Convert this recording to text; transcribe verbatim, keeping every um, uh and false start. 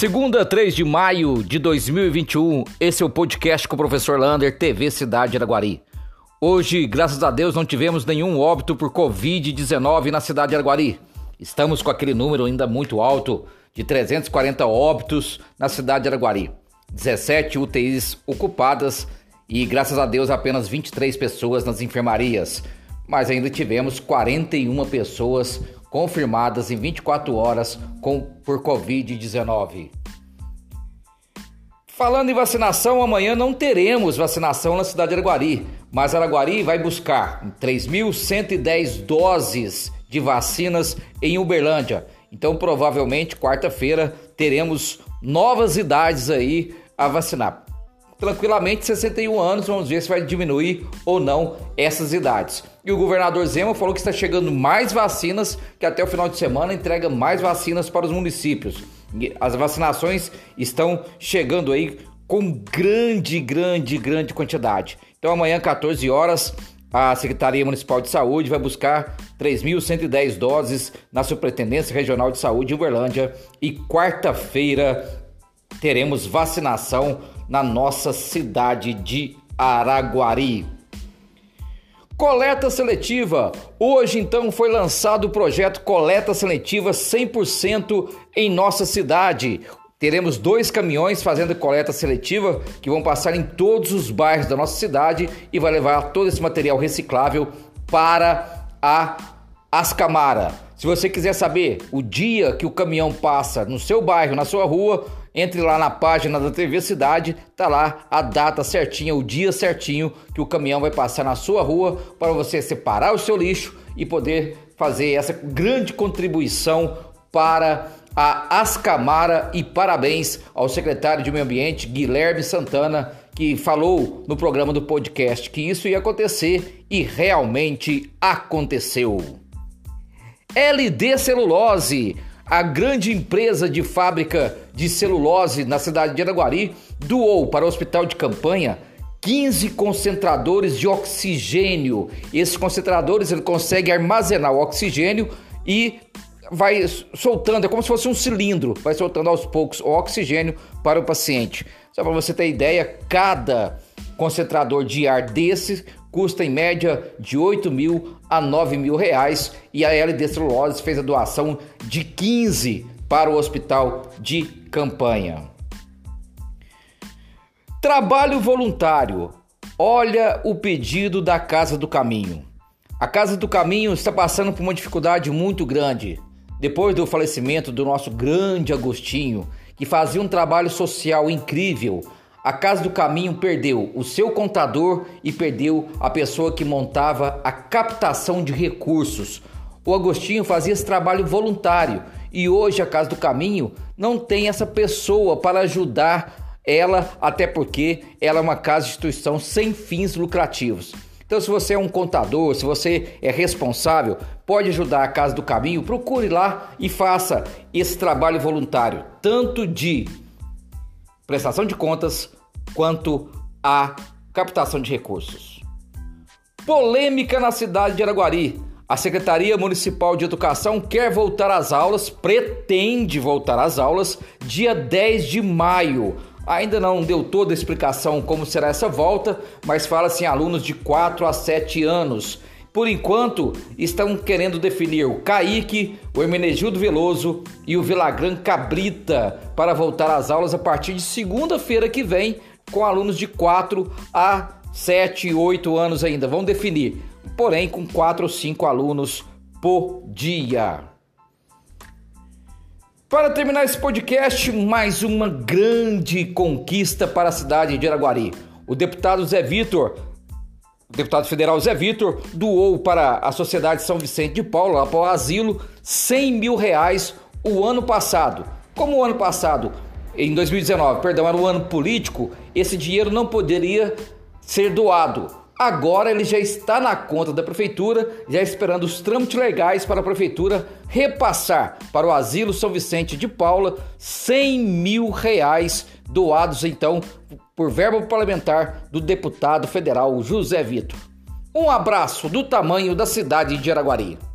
Segunda, três de maio de dois mil e vinte e um, esse é o podcast com o professor Lander, T V Cidade de Araguari. Hoje, graças a Deus, não tivemos nenhum óbito por covid dezenove na cidade de Araguari. Estamos com aquele número ainda muito alto de trezentos e quarenta óbitos na cidade de Araguari. dezessete U T Is ocupadas e, graças a Deus, apenas vinte e três pessoas nas enfermarias. Mas ainda tivemos quarenta e uma pessoas confirmadas em vinte e quatro horas com, por covid dezenove. Falando em vacinação, amanhã não teremos vacinação na cidade de Araguari, mas Araguari vai buscar três mil cento e dez doses de vacinas em Uberlândia. Então, provavelmente, quarta-feira, teremos novas idades aí a vacinar. Tranquilamente, sessenta e um anos, vamos ver se vai diminuir ou não essas idades. E o governador Zema falou que está chegando mais vacinas, que até o final de semana entrega mais vacinas para os municípios. As vacinações estão chegando aí com grande, grande, grande quantidade. Então amanhã, quatorze horas, a Secretaria Municipal de Saúde vai buscar três mil cento e dez doses na Superintendência Regional de Saúde de Uberlândia e quarta-feira teremos vacinação na nossa cidade de Araguari. Coleta seletiva. Hoje, então, foi lançado o projeto Coleta Seletiva cem por cento em nossa cidade. Teremos dois caminhões fazendo coleta seletiva que vão passar em todos os bairros da nossa cidade e vai levar todo esse material reciclável para a Ascamara. Se você quiser saber o dia que o caminhão passa no seu bairro, na sua rua, entre lá na página da T V Cidade, tá lá a data certinha, o dia certinho que o caminhão vai passar na sua rua para você separar o seu lixo e poder fazer essa grande contribuição para a Ascamara. E parabéns ao secretário de Meio Ambiente, Guilherme Santana, que falou no programa do podcast que isso ia acontecer e realmente aconteceu. L D Celulose, a grande empresa de fábrica de celulose na cidade de Araguari, doou para o hospital de campanha quinze concentradores de oxigênio. Esses concentradores, ele consegue armazenar o oxigênio e vai soltando, é como se fosse um cilindro, vai soltando aos poucos o oxigênio para o paciente. Só para você ter ideia, cada concentrador de ar desse custa em média de oito mil a nove mil reais e a L D Celulose fez a doação de quinze para o hospital de campanha. Trabalho voluntário. Olha o pedido da Casa do Caminho. A Casa do Caminho está passando por uma dificuldade muito grande. Depois do falecimento do nosso grande Agostinho, que fazia um trabalho social incrível, a Casa do Caminho perdeu o seu contador e perdeu a pessoa que montava a captação de recursos. O Agostinho fazia esse trabalho voluntário e hoje a Casa do Caminho não tem essa pessoa para ajudar ela, até porque ela é uma casa de instituição sem fins lucrativos. Então, se você é um contador, se você é responsável, pode ajudar a Casa do Caminho, procure lá e faça esse trabalho voluntário, tanto de prestação de contas quanto à captação de recursos. Polêmica na cidade de Araguari. A Secretaria Municipal de Educação quer voltar às aulas, pretende voltar às aulas, dia dez de maio. Ainda não deu toda a explicação como será essa volta, mas fala-se em alunos de quatro a sete anos. Por enquanto, estão querendo definir o Kaique, o Hermenegildo Veloso e o Vilagran Cabrita para voltar às aulas a partir de segunda-feira que vem, com alunos de quatro a sete, oito anos ainda. Vão definir, porém com quatro ou cinco alunos por dia. Para terminar esse podcast, mais uma grande conquista para a cidade de Araguari. O deputado Zé Vitor, o deputado federal Zé Vitor, doou para a Sociedade São Vicente de Paula, lá para o asilo, cem mil reais o ano passado. Como o ano passado, em dois mil e dezenove, perdão, era um ano político, esse dinheiro não poderia ser doado. Agora ele já está na conta da prefeitura, já esperando os trâmites legais para a prefeitura repassar para o asilo São Vicente de Paula cem mil reais doados então por verba parlamentar do deputado federal José Vitor. Um abraço do tamanho da cidade de Araguari.